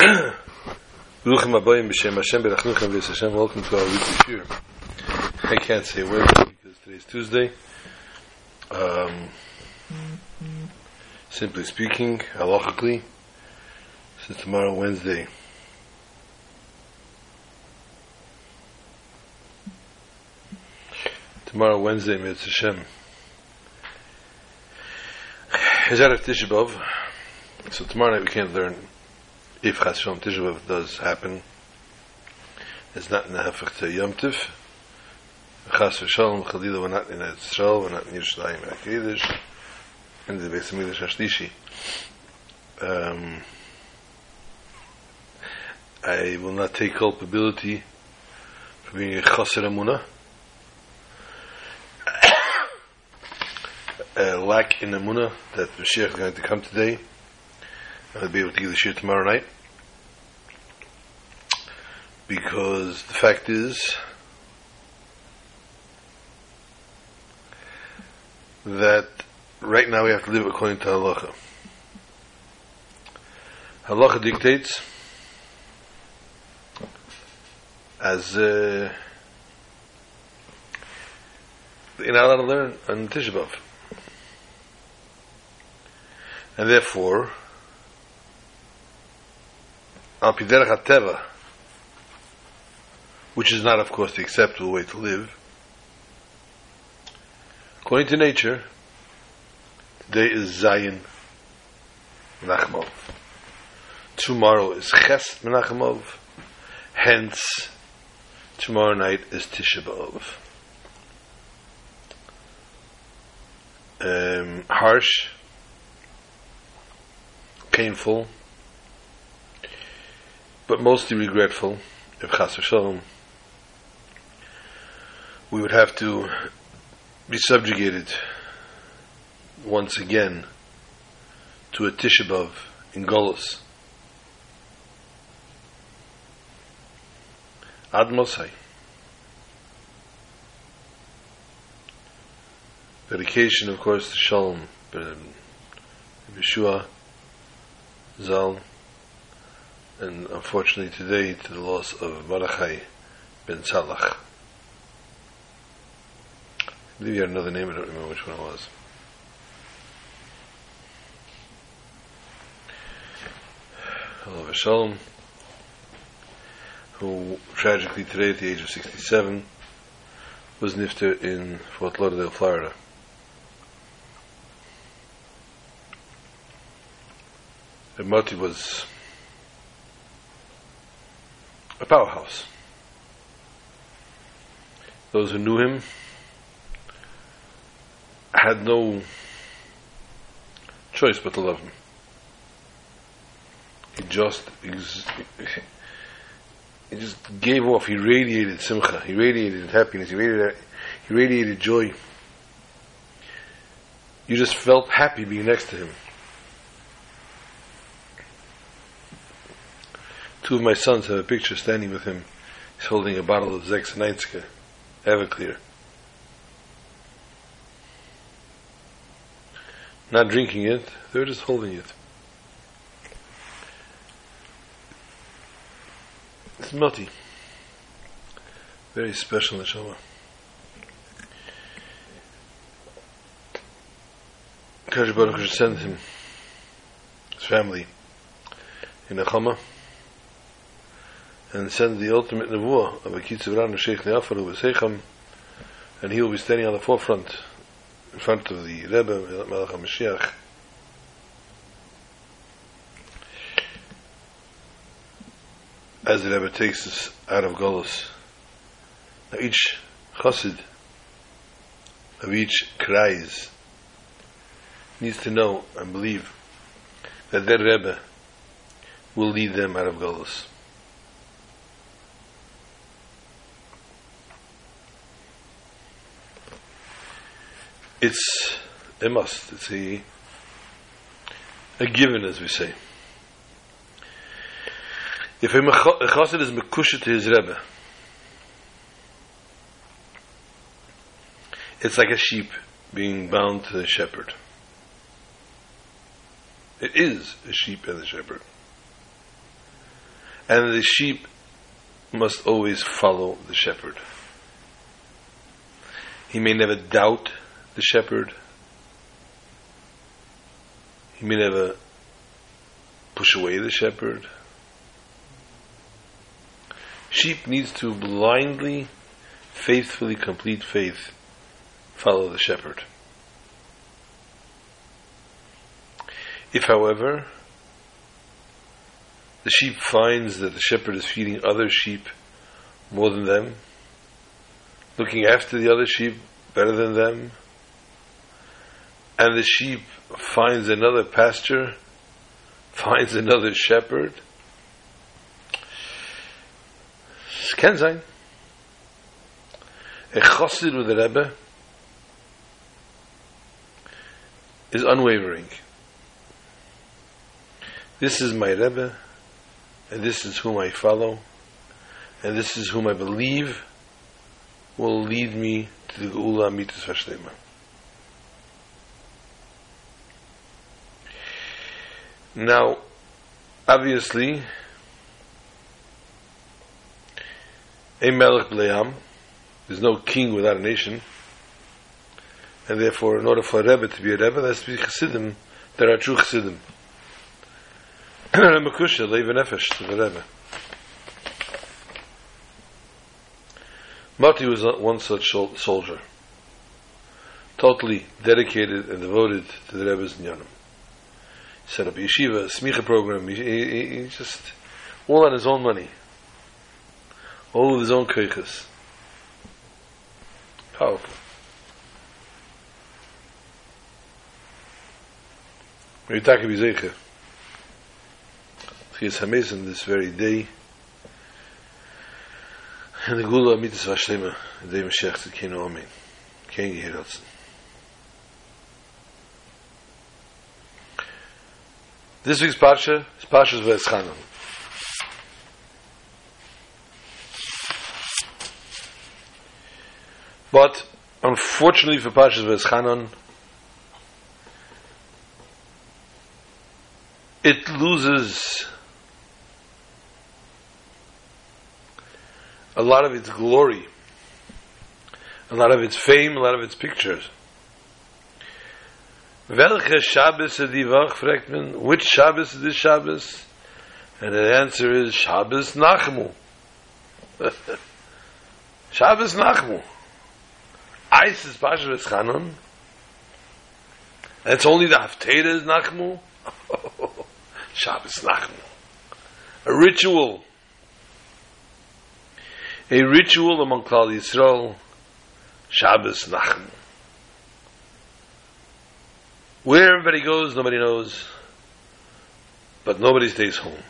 Welcome to our weekly shiur. I can't say where because today's Tuesday. Simply speaking, halachically, since tomorrow, Wednesday, Mitzvah Hashem, is out of Tisha B'Av. So tomorrow night we can't learn. If Chas Shalom Tisha B'Av does happen, it's not in the Hafech to Yom Tif. Chas Shalom Chalilah, we're not in Israel, we're not in Yerushalayim, we're not in Yiddish, and the Beis Hamikdash Hashlishi. I will not take culpability for being a Chaser Emunah. Lack in Emunah that Mashiach is going to come today. I'll be able to give the shiur tomorrow night, because the fact is that right now we have to live according to halacha. Halacha dictates, as you're not allowed to learn on Tisha B'Av, and therefore Al Pi Derech HaTeva, which is not, of course, the acceptable way to live. According to nature, today is Zayin Menachemov. Tomorrow is Ches Menachemov. Hence, tomorrow night is Tisha B'Av. Harsh, painful, but mostly regretful. If Chas v'Shalom we would have to be subjugated once again to a Tisha B'Av in Golus. Ad Mosai. Dedication, of course, to Shalom, Yeshua, Zal, and unfortunately today to the loss of Mordechai ben Tzalach. I believe he had another name, I don't remember which one it was. Olav Shalom, who tragically today at the age of 67 was nifter in Fort Lauderdale, Florida. And Marty was a powerhouse. Those who knew him had no choice but to love him. He just gave off. He radiated simcha. He radiated happiness. He radiated joy. You just felt happy being next to him. Two of my sons have a picture standing with him. He's holding a bottle of Zexanitska, Everclear. Not drinking it, they're just holding it. It's Moti. Very special neshama. Kadosh Baruch Hu sent him, his family, in Nechama, and send the ultimate nevuah of a Kitzivran of Sheikh Ne'afar who was Secham, and he will be standing on the forefront in front of the Rebbe Melech HaMashiach. As the Rebbe takes us out of Golus, now each chassid of each kreis needs to know and believe that their Rebbe will lead them out of Golus. It's a must. It's a given, as we say. If a chassid is mekusha to his Rebbe, it's like a sheep being bound to the shepherd. It is a sheep and the shepherd. and the sheep must always follow the shepherd. He may never doubt the shepherd. He may never push away the shepherd. Sheep needs to blindly, faithfully, complete faith, follow the shepherd. If, however, the sheep finds that the shepherd is feeding other sheep more than them, looking after the other sheep better than them, and the sheep finds another pasture, finds another shepherd, es kann sein. A chassid with the Rebbe is unwavering. This is my Rebbe, and this is whom I follow, and this is whom I believe will lead me to the Geula Amitis Vashlema. Now, obviously, a melech b'le'am, there's no king without a nation, and therefore, in order for a Rebbe to be a Rebbe, there has to be Chassidim, there are true Chassidim. Makusha leiv nefesh to the Rebbe. Marty was one such soldier, totally dedicated and devoted to the Rebbe's Nyanam. He set up a yeshiva, a smicha program, he just, all on his own money, all with his own koiches. Powerful. Ritake Bizecha. He is Hamesim this very day. And the Gula Amitis Vashlema, the day Mashiach said, Keno Amen. Ken Yehiratsen. This week's Parsha is Parshas Veschanan. But unfortunately for Parshas Veschanan, it loses a lot of its glory, a lot of its fame, a lot of its pictures. Welche Shabbos ist die Woche, fragt man, which Shabbos is this Shabbos? And the answer is Shabbos Nachamu. Shabbos Nachamu. Eis is Parshas Veschanan, and it's only the Haftarah is Nachamu. Shabbos Nachamu. A ritual. A ritual among Klal Yisrael, Shabbos Nachamu. Where everybody goes, nobody knows, but nobody stays home.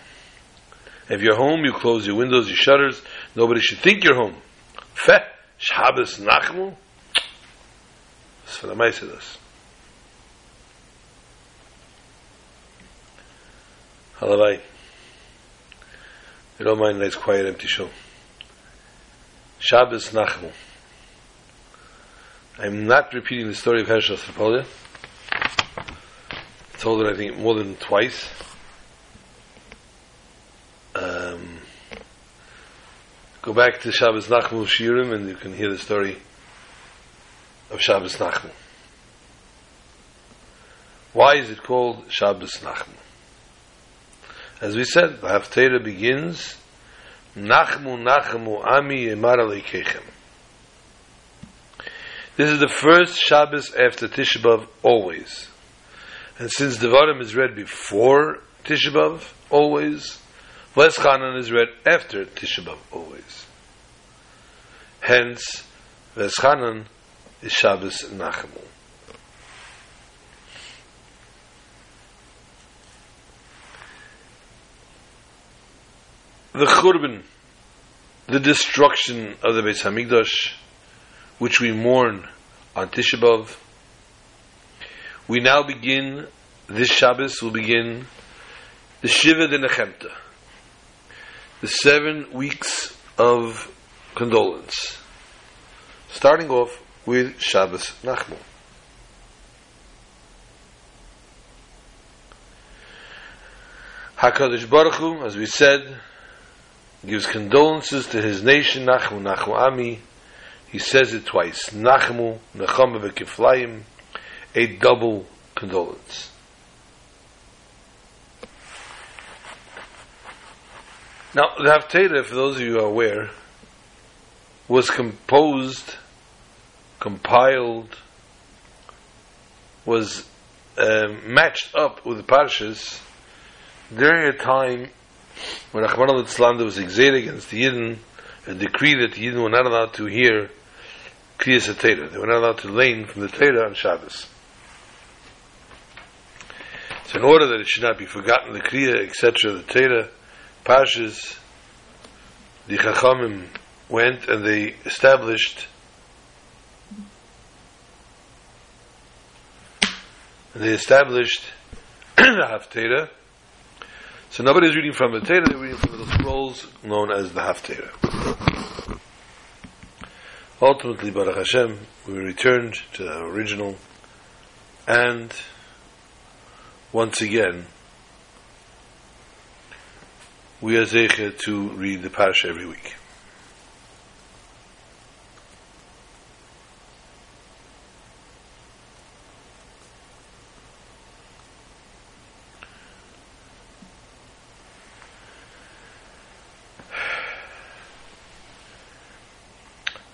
If you're home, you close your windows, your shutters. Nobody should think you're home. Feh, Shabbos Nachamu. That's for the Maisedas. Halavai. You don't mind a nice, quiet, empty show. Shabbos Nachamu. I'm not repeating the story of Hershel Strapalia. I told it, I think, more than twice. Go back to Shabbos Nachamu Shirim and you can hear the story of Shabbos Nachamu. Why is it called Shabbos Nachamu? As we said, the Haftarah begins Nachamu, Nachamu, Ami, Emar Aleikechem. This is the first Shabbos after Tisha B'Av always. And since Devarim is read before Tisha B'Av always, Veschanan is read after Tisha B'Av always. Hence, Veschanan is Shabbos Nachamu. The Churban, the destruction of the Beis Hamikdash, which we mourn on Tisha B'Av, we now begin, this Shabbos will begin the Shiva de Nechemta, the 7 weeks of condolence, starting off with Shabbos Nachamu. HaKadosh Baruch Hu, as we said, gives condolences to his nation, Nachmu, Nachmu Ami. He says it twice, Nachmu, Nachama V'Kiflayim, a double condolence. Now, the Haftarah, for those of you who are aware, was compiled, was matched up with the Parshas during a time when Rahman al-Islam there was exiled against the Yidden, a decree that the Yidden were not allowed to hear Kriyas HaTeirah. They were not allowed to learn from the Teirah on Shabbos. So in order that it should not be forgotten, the Kriyah, etc., the Teirah, Parshas, the Chachamim went and they established, the Haftarah. So nobody's reading from the Teirah; they're reading from the scrolls known as the Haftarah. Ultimately, Baruch Hashem, we returned to the original, and once again, we are zeicher to read the parsha every week.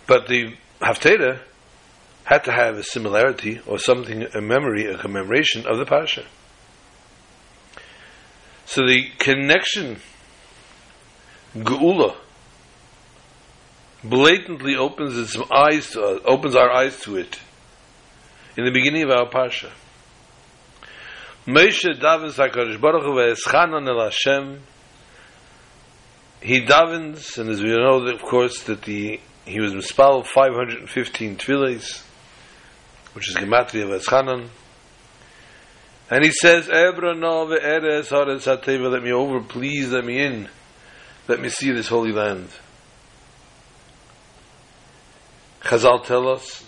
But the Haftarah had to have a similarity or something, a memory, a commemoration of the parsha. So the connection Geula blatantly opens its eyes to us, opens our eyes to it in the beginning of our parsha. Moshe davens HaKadosh Baruch Hu ve'eschanan el Hashem. He davens, and as we know, of course, that he was mispal 515 tefillos, which is gematria of Eschanan, and he says, "Ebrano ve'eres haaretz hateva." Let me over, please, let me in. Let me see this holy land. Chazal tell us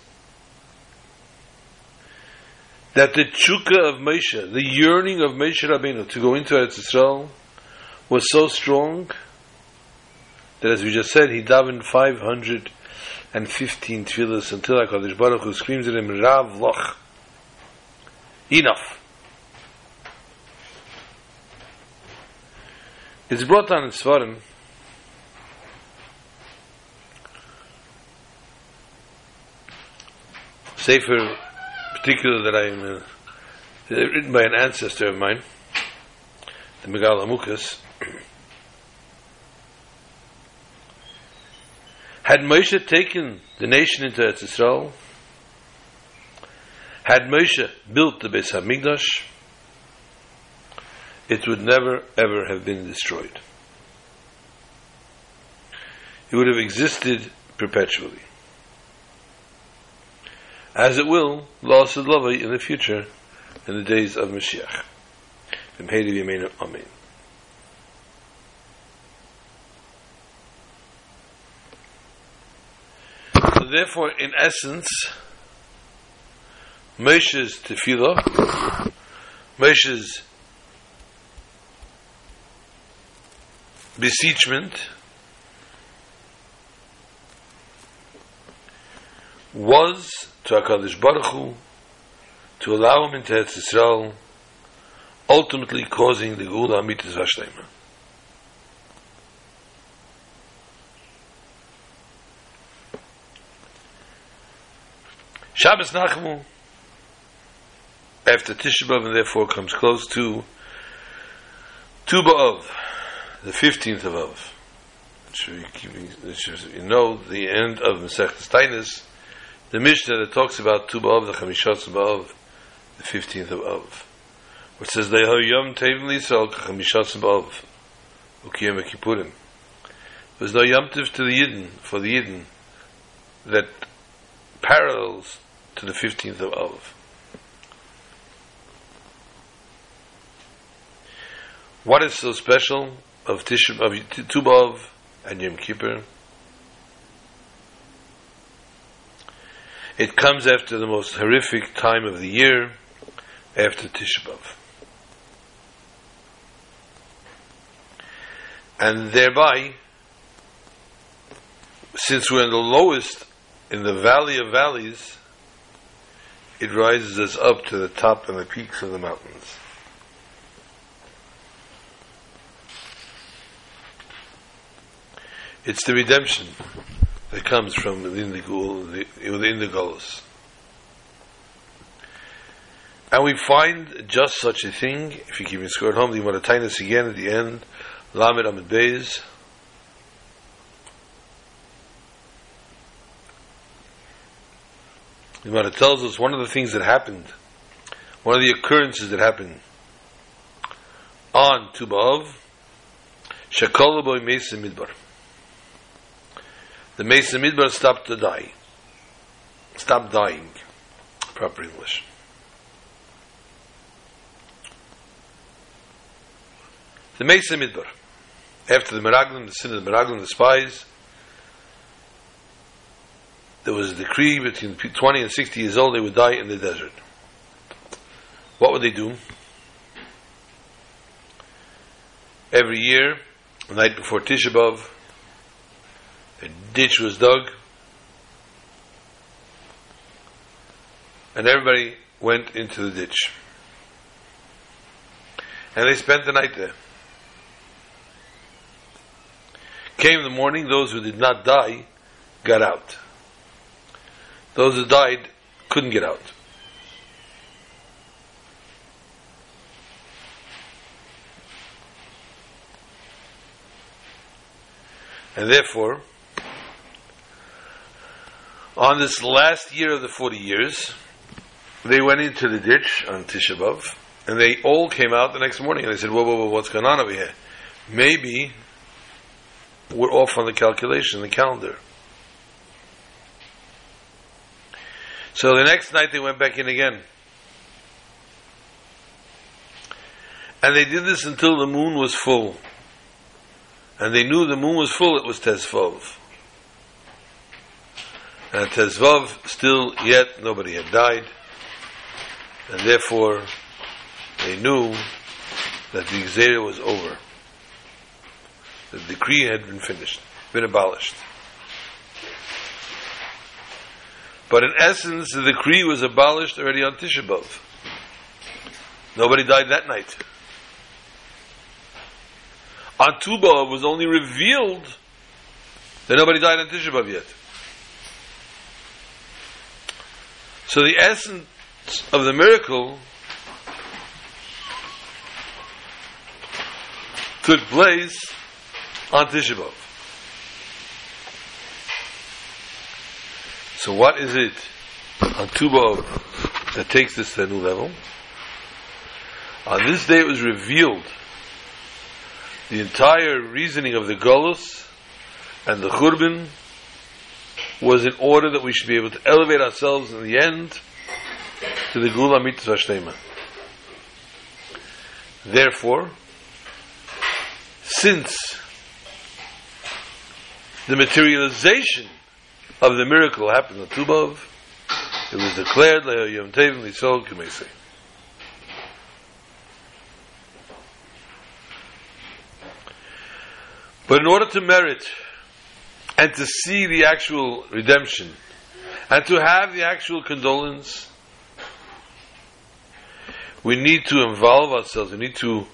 that the tshuka of Moshe, the yearning of Moshe Rabbeinu to go into Eretz Yisrael, was so strong that, as we just said, he davened 515 tefillos until HaKadosh Baruch Hu screams at him, Rav Loch, enough. It's brought down in Svarim Sefer particular that I am written by an ancestor of mine, the Meghala Mukas. Had Moshe taken the nation into Eretz Yisrael, had Moshe built the Beis HaMikdash, it would never ever have been destroyed. It would have existed perpetually. As it will, La'asad Lavai in the future, in the days of Mashiach. Amen. So therefore, in essence, Moshe's tefillah, Moshe's beseechment was to HaKadosh Baruch Hu to allow him into Eretz Yisrael, ultimately causing the Geula Amitis Vashleima. Shabbos Nachamu after Tisha B'Av, and therefore comes close to Tu B'Av, the 15th of Av, the end of Masechtas Tainis, the Mishnah that talks about Tu B'Av, the Chamishot B'Av, the 15th of Av, which says Leho Yom Tevim L'Yisrael Chamishot B'Av Ukiyom Kippurim. There's no Yom Tov to the Yidden, for the Yidden, that parallels to the 15th of Av. What is so special of Tisha B'Av, Tu B'Av, and Yom Kippur? It comes after the most horrific time of the year, after Tisha B'Av, and thereby since we're in the lowest, in the valley of valleys, it rises us up to the top and the peaks of the mountains. It's the redemption that comes from within the Golus. And we find just such a thing, if you keep your score at home, the Moratinus again at the end, Lamed Amid Beis. The Gemara tells us one of the things that happened, one of the occurrences that happened on Tu B'Av, Shekol Boy Meis Midbar. The Meis Midbar stopped to die. Stopped dying. Proper English. The Meis Midbar. After the Meraglim, the sin of the Meraglim, the spies, there was a decree between 20 and 60 years old they would die in the desert. What would they do? Every year, the night before Tisha B'Av, a ditch was dug, and everybody went into the ditch. And they spent the night there. Came the morning, those who did not die got out. Those who died couldn't get out. And therefore, on this last year of the 40 years, they went into the ditch on Tisha B'Av, and they all came out the next morning, and they said, whoa, what's going on over here? Maybe we're off on the calculation, the calendar. So the next night they went back in again. And they did this until the moon was full. And they knew the moon was full, it was Tezvav. And Tezvav, still yet, nobody had died. And therefore, they knew that the Gzeira was over. The decree had been finished, been abolished. But in essence, the decree was abolished already on Tisha B'Av. Nobody died that night. On Tu B'Av was only revealed that nobody died on Tisha B'Av yet. So the essence of the miracle took place on Tisha B'Av. So what is it on Tu B'Av that takes this to a new level? On this day it was revealed the entire reasoning of the Golus and the Churban was in order that we should be able to elevate ourselves in the end to the Gula Mitzvah Shlema. Therefore, since the materialization of the miracle happened on Tu B'Av, it was declared Yom Tevim L'Yisrael K'Meisei. But in order to merit and to see the actual redemption and to have the actual condolence, we need to involve ourselves, we need to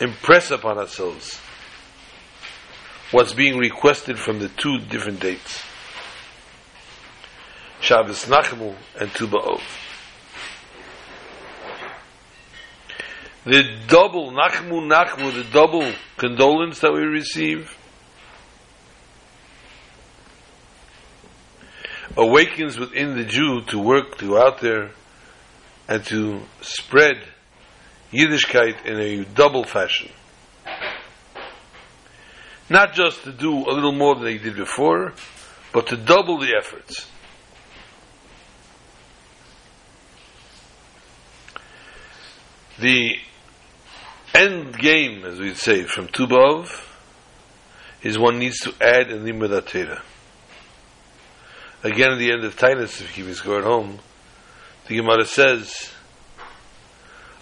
impress upon ourselves what's being requested from the two different dates, Shabbos Nachamu and Tu B'Av. The double Nachmu, the double condolence that we receive, awakens within the Jew to work, to go out there and to spread Yiddishkeit in a double fashion. Not just to do a little more than they did before, but to double the efforts. The end game, as we'd say, from Tu B'Av, is one needs to add in the Matan Teireh. Again, at the end of Tainus, if you keep score at home, the Gemara says,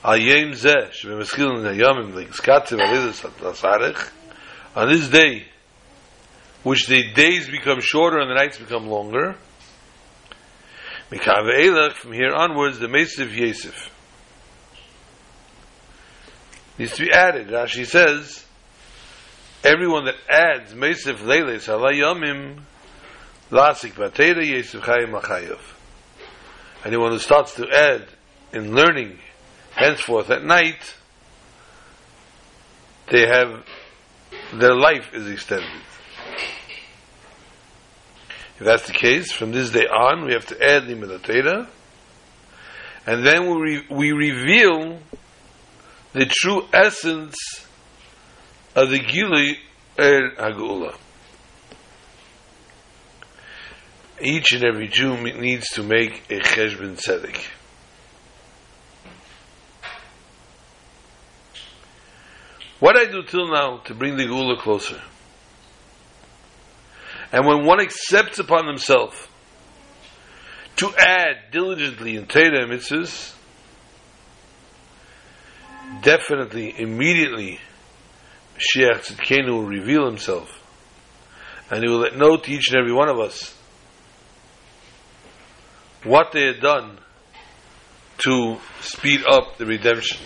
Al Yem Zeh, Shememaskil Nayamim, L'Gizkatim, Al Yizas, Al Tzarech. On this day, which the days become shorter and the nights become longer. Mikav Eilach, from here onwards, the Meisiv Yesif needs to be added. Rashi says, everyone that adds Meisiv Leiles Halayamim Lasik Batera Yesif Chayim Achayev. Anyone who starts to add in learning henceforth at night, they have, their life is extended. If that's the case, from this day on, we have to add the Megillah Torah, and then we reveal the true essence of the Gilui Er HaGeulah. Each and every Jew needs to make a Cheshbon Tzedek. What I do till now to bring the Geula closer. And when one accepts upon himself to add diligently in Torah and mitzvahs, definitely, immediately, Mashiach Tzidkenu will reveal himself. And he will let know to each and every one of us what they had done to speed up the redemption.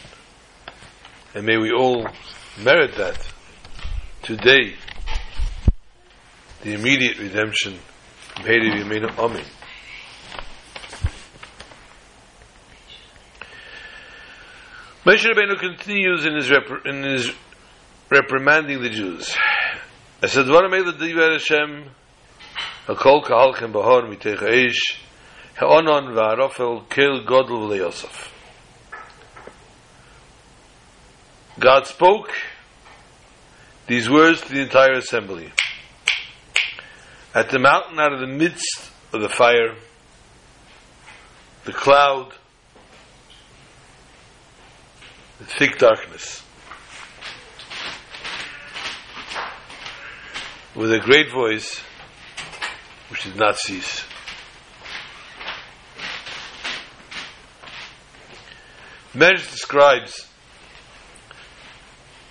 And may we all merit that today. The immediate redemption from Hades Yemeinu. Amen. Moshe Rabbeinu continues in his reprimanding the Jews. God spoke these words to the entire assembly at the mountain, out of the midst of the fire, the cloud, the thick darkness. With a great voice which did not cease. Medrash describes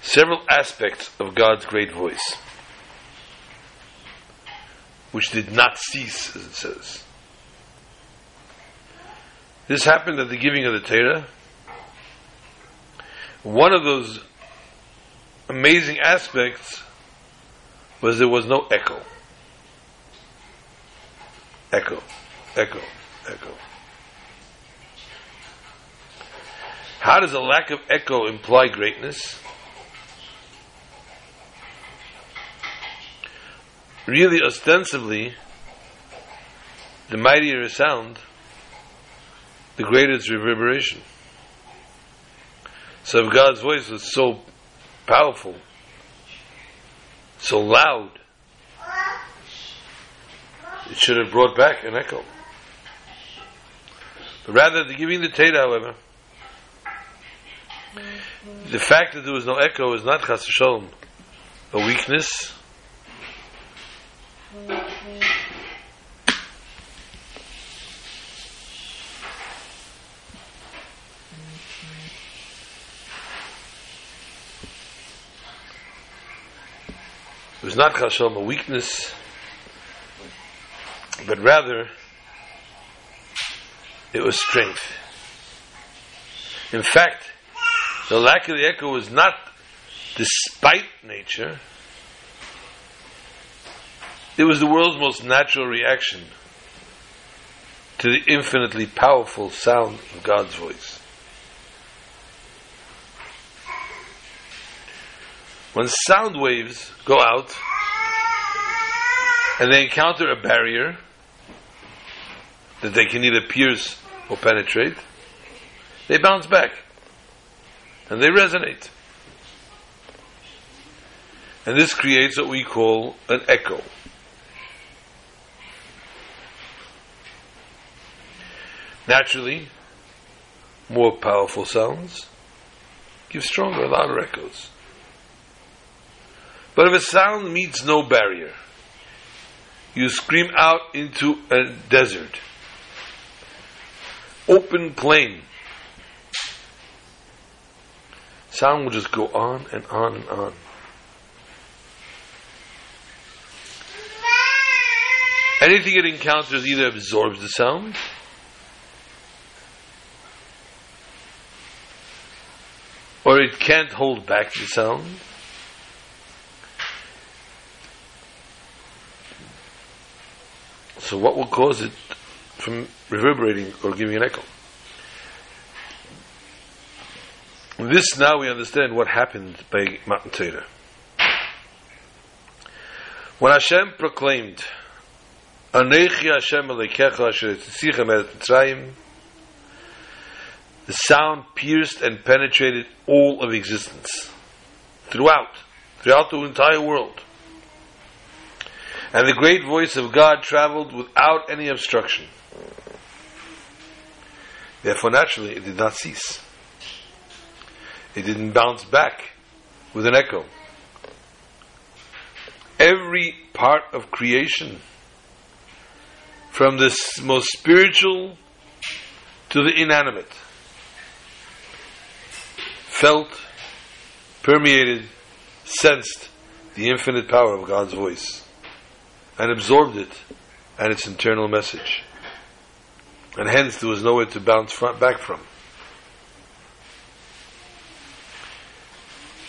several aspects of God's great voice, which did not cease, as it says. This happened at the giving of the Torah. One of those amazing aspects was there was no echo. Echo, echo, echo. How does a lack of echo imply greatness? Really, ostensibly, the mightier a sound, the greater its reverberation. So if God's voice was so powerful, so loud, it should have brought back an echo. But rather, the giving the Torah, however, the fact that there was no echo is not chas v'shalom a weakness, it was not Hashem a weakness, but rather it was strength. In fact, the lack of the echo was not despite nature. It was the world's most natural reaction to the infinitely powerful sound of God's voice. When sound waves go out and they encounter a barrier that they can either pierce or penetrate, they bounce back and they resonate. And this creates what we call an echo. Naturally, more powerful sounds give stronger, louder echoes. But if a sound meets no barrier, you scream out into a desert, open plain. Sound will just go on and on and on. Anything it encounters either absorbs the sound, or it can't hold back the sound. So what will cause it from reverberating or giving an echo? This now we understand what happened by Matan Teireh. When Hashem proclaimed, Anochi Hashem Elokecha Asher Hitzicha Me'eretz Mitzrayim, the sound pierced and penetrated all of existence, throughout the entire world. And the great voice of God traveled without any obstruction. Therefore, naturally, it did not cease. It didn't bounce back with an echo. Every part of creation, from the most spiritual to the inanimate, felt, permeated, sensed the infinite power of God's voice, and absorbed it and its internal message. And hence there was nowhere to bounce back from.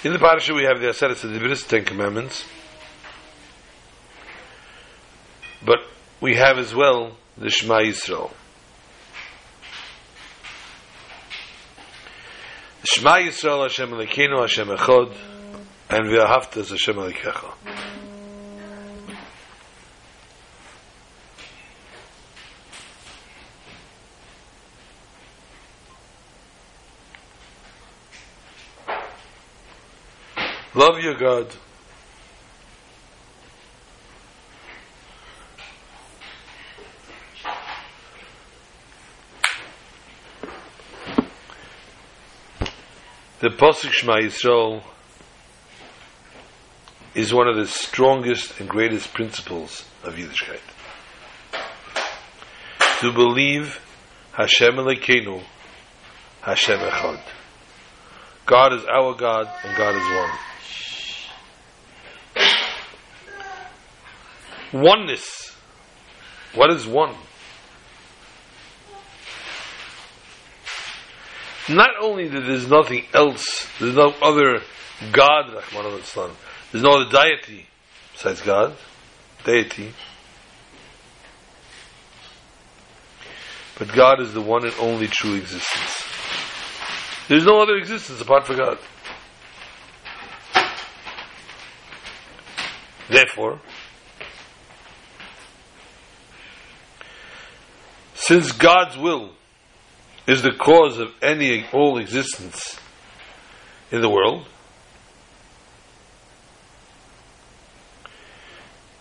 In the parasha we have the aseret adibros, 10 commandments, but we have as well the Shema Yisrael. Shema Yisrael Hashem Elokeinu Hashem Echad, and V'ahavta es Hashem Elokecha. Love your God . The Pasuk Shema Yisrael is one of the strongest and greatest principles of Yiddishkeit. To believe Hashem Elokeinu, Hashem Echad. God is our God and God is one. Oneness. What is one? Not only that there's nothing else, there's no other God, there's no other deity besides God, but God is the one and only true existence. There's no other existence apart from God. Therefore, since God's will is the cause of any and all existence in the world,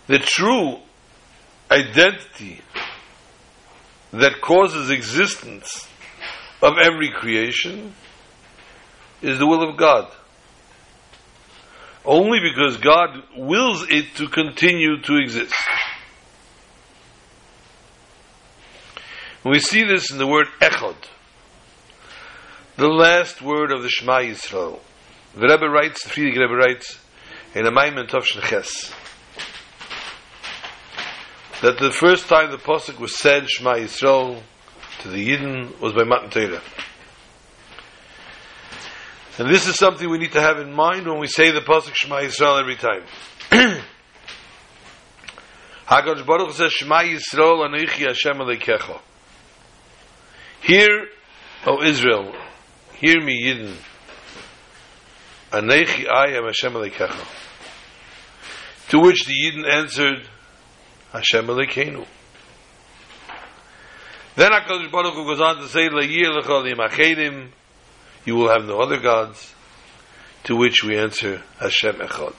the true identity that causes existence of every creation is the will of God. Only because God wills it to continue to exist. We see this in the word Echad, the last word of the Shema Yisrael. The Rebbe writes, Friedrich Rebbe writes, in a Maimon Tov Shin Ches, that the first time the Pasuk was said, Shema Yisrael, to the Yidden, was by Matan Teireh. And this is something we need to have in mind when we say the Pasuk Shema Yisrael every time. HaKadosh Baruch Hu says, Shema Yisrael Anochi Hashem Elokecha. Hear, O Israel, hear me, Yidden. Anochi, I am Hashem Elokecha. To which the Yidden answered, Hashem Elokeinu. Then HaKadosh Baruch Hu goes on to say, Le'yeh lecha limachedim, you will have no other gods. To which we answer, Hashem Echad.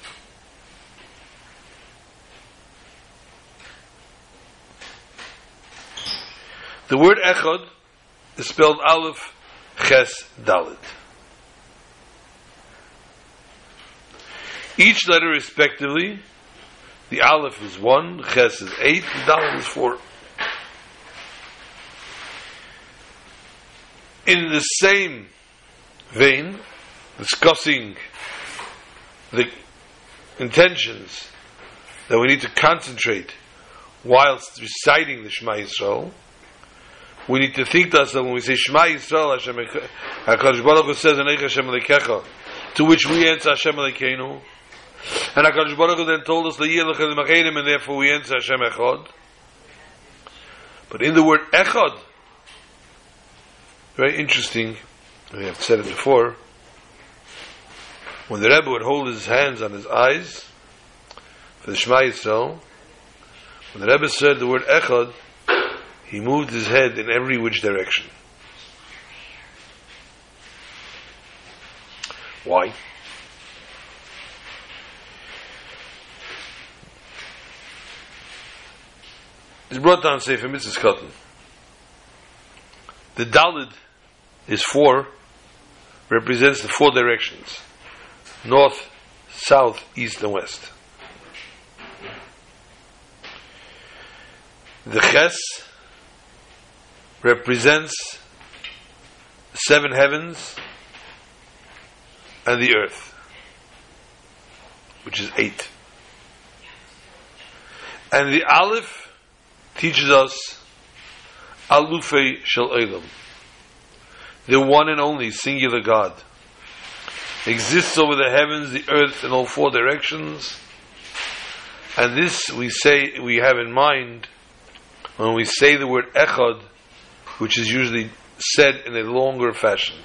The word Echad is spelled Aleph, Ches, Dalet. Each letter respectively, the Aleph is 1, Ches is 8, the Dalet is 4. In the same vein, discussing the intentions that we need to concentrate whilst reciting the Shema Yisrael, we need to think to ourselves when we say Shema Yisrael, Hashem, HaKadosh Baruch Hu says, Anochi Hashem Elokecha, to which we answer Hashem Elokeinu, and HaKadosh Baruch Hu then told us L'yeh L'chem L'macheinim, and therefore we answer Hashem Echad. But in the word Echad, very interesting, we have said it before, when the Rebbe would hold his hands on his eyes for the Shema Yisrael, when the Rebbe said the word Echad, he moved his head in every which direction. Why? It's brought down, say, for Mrs. Cotton. The Dalid is four, represents the four directions. North, south, east, and west. The Ches represents seven heavens and the earth, which is eight. And the Aleph teaches us Alufei Shel Olam, the one and only singular God, exists over the heavens, the earth, and all four directions. And this we say, we have in mind when we say the word Echad, which is usually said in a longer fashion.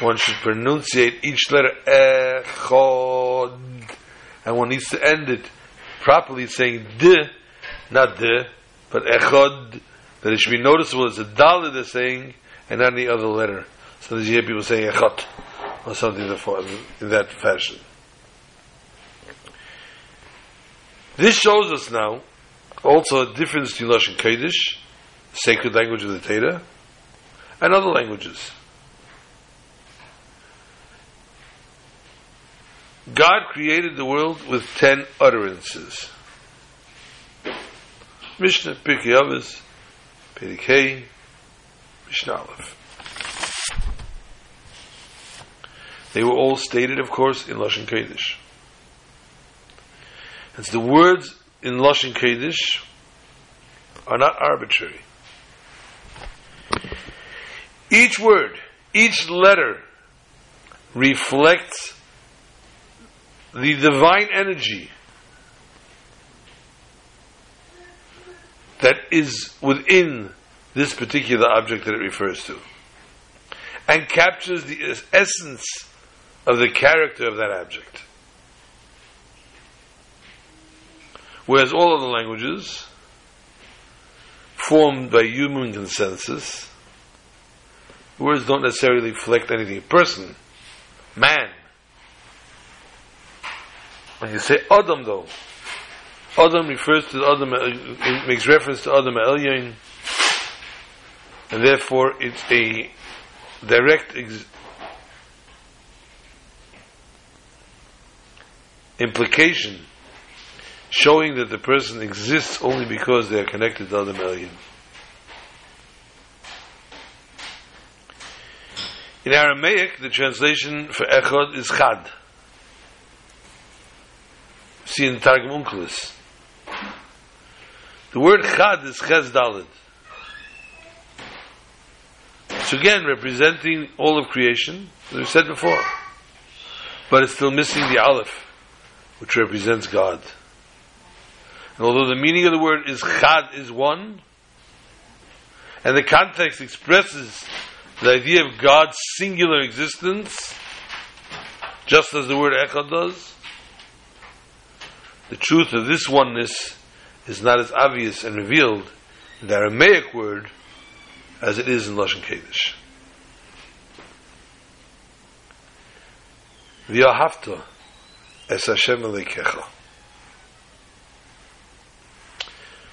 One should pronunciate each letter Echad, and one needs to end it properly, saying D, not D, but Echad, that it should be noticeable as a Dalit they're saying, and not any other letter. Sometimes you hear people saying Echad, or something in that fashion. This shows us now also a difference between Lashon Kodesh, sacred language of the Torah, and other languages. God created the world with 10 utterances. Mishnah, Pirkei Avos, Pirkei, Mishnah Aleph. They were all stated, of course, in Lashon Kodesh. And so the words in Lashon Kodesh are not arbitrary. Each word, each letter reflects the divine energy that is within this particular object that it refers to, and captures the essence of the character of that object. Whereas all other languages, formed by human consensus, words don't necessarily reflect anything. Person, man. When you say Adam, though, Adam refers to Adam, it makes reference to Adam Elyon, and therefore it's a direct implication showing that the person exists only because they are connected to Adam Elyon. In Aramaic, the translation for Echad is Chad. See in Targum Unkelis. The word Chad is Ches Daled. It's again representing all of creation, as we said before. But it's still missing the Aleph, which represents God. And although the meaning of the word is Chad, is one, and the context expresses the idea of God's singular existence, just as the word Echad does, the truth of this oneness is not as obvious and revealed in the Aramaic word as it is in Lashon Kodesh. V'ahavta es Hashem Elokecha.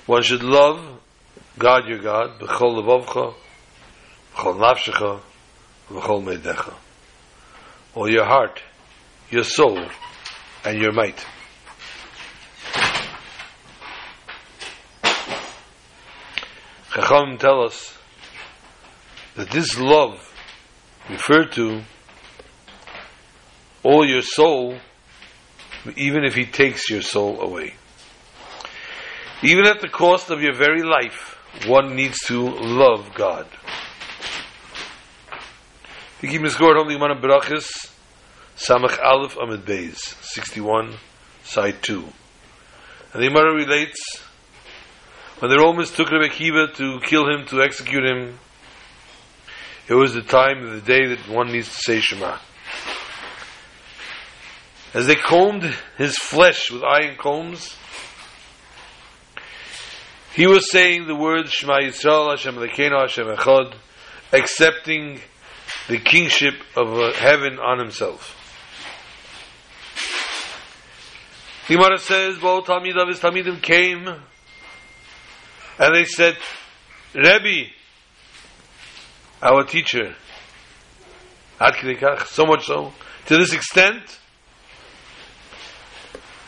One should love God your God, b'chol levavcha, b'chol nafshecha, b'chol meidecha. All your heart, your soul, and your might. Chachamim tell us that this love referred to all your soul, even if he takes your soul away. Even at the cost of your very life, one needs to love God. The Gimis Gord Holy Gemara Berachis Samach Aleph Amid Beis 61 side 2. And the Gemara relates when the Romans took Rabbi Akiva to kill him, to execute him, it was the time of the day that one needs to say Shema. As they combed his flesh with iron combs, he was saying the words Shema Yisrael, Hashem Elokeinu, Hashem Echad, accepting the kingship of heaven on himself. The Gemara says, "Bo Talmidav his Talmidim came, and they said, Rebbe, our teacher, Ad Kidei Kach, so much so, to this extent."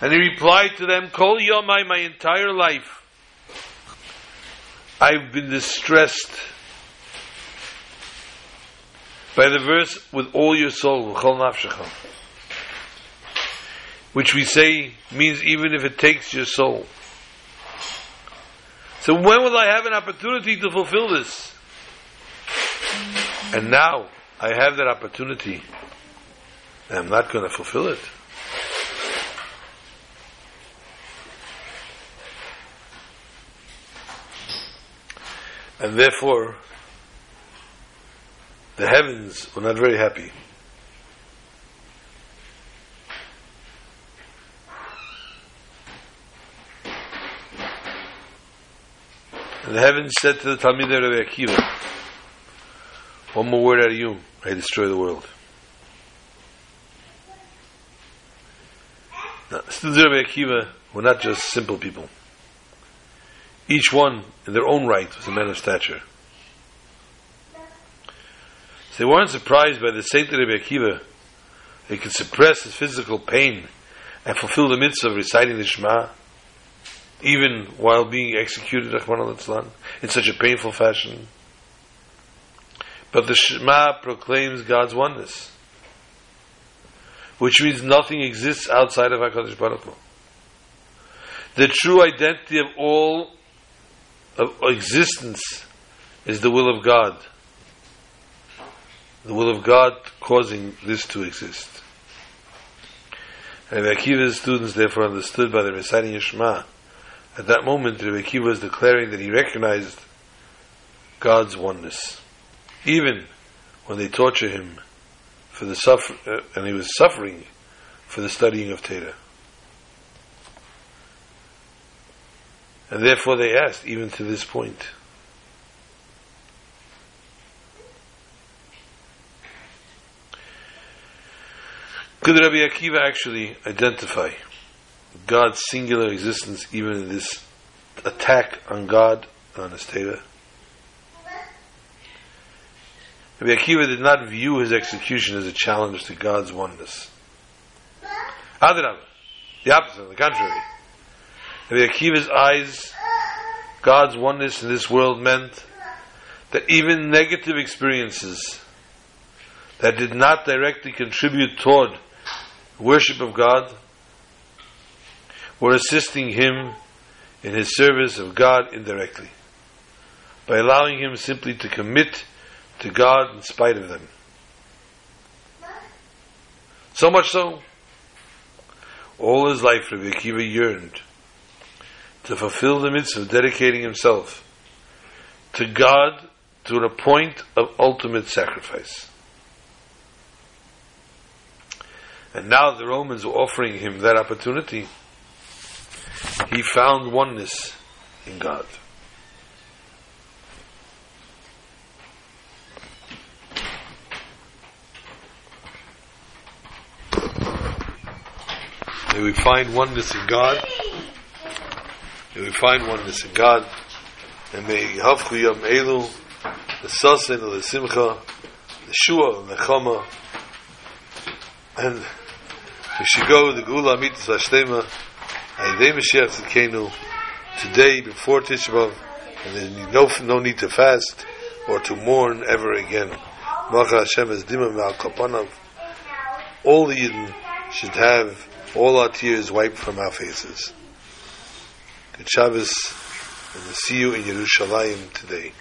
And he replied to them, "Kol Yomai, my entire life, I've been distressed by the verse with all your soul, which we say means even if it takes your soul. So when will I have an opportunity to fulfill this? And now I have that opportunity, and I'm not going to fulfill it." And therefore, the heavens were not very happy. And the heavens said to the Talmidei Rabbi Akiva, "One more word out of you, I destroy the world." Now, the students of Rabbi Akiva were not just simple people. Each one, in their own right, was a man of stature. So they weren't surprised by the saintly Rabbi Akiva. They could suppress his physical pain and fulfill the mitzvah of reciting the Shema, even while being executed, Rahman al-Islam, in such a painful fashion. But the Shema proclaims God's oneness, which means nothing exists outside of HaKadosh Baruch Hu. The true identity of all of existence is the will of God. The will of God causing this to exist. And Rabbi Akiva's students therefore understood by the reciting of Shema. At that moment, Rabbi Akiva was declaring that he recognized God's oneness. Even when they torture him for the and he was suffering for the studying of Torah. And therefore they asked, even to this point. Could Rabbi Akiva actually identify God's singular existence even in this attack on God and on his Torah? Rabbi Akiva did not view his execution as a challenge to God's oneness. Adrav, the opposite, on the contrary. Rabbi Akiva's eyes, God's oneness in this world meant that even negative experiences that did not directly contribute toward worship of God were assisting him in his service of God indirectly, by allowing him simply to commit to God in spite of them. So much so, all his life Rabbi Akiva yearned to fulfill the mitzvah of dedicating himself to God to a point of ultimate sacrifice. And now the Romans were offering him that opportunity. He found oneness in God. May we find oneness in God. May we find oneness in God, and may Hafchu Yom Elu, the Sasin, the Simcha, the Shua, the Nechama, and we should go the Gula Amitis Hashtema, Ayidei Mashiach Tzidkenu, today before Tisha B'Av, and there's no need to fast or to mourn ever again. Malcha Hashem is Dima Me'al Kapanav. All the Yidden should have all our tears wiped from our faces. Good Shabbos, and we'll see you in Yerushalayim today.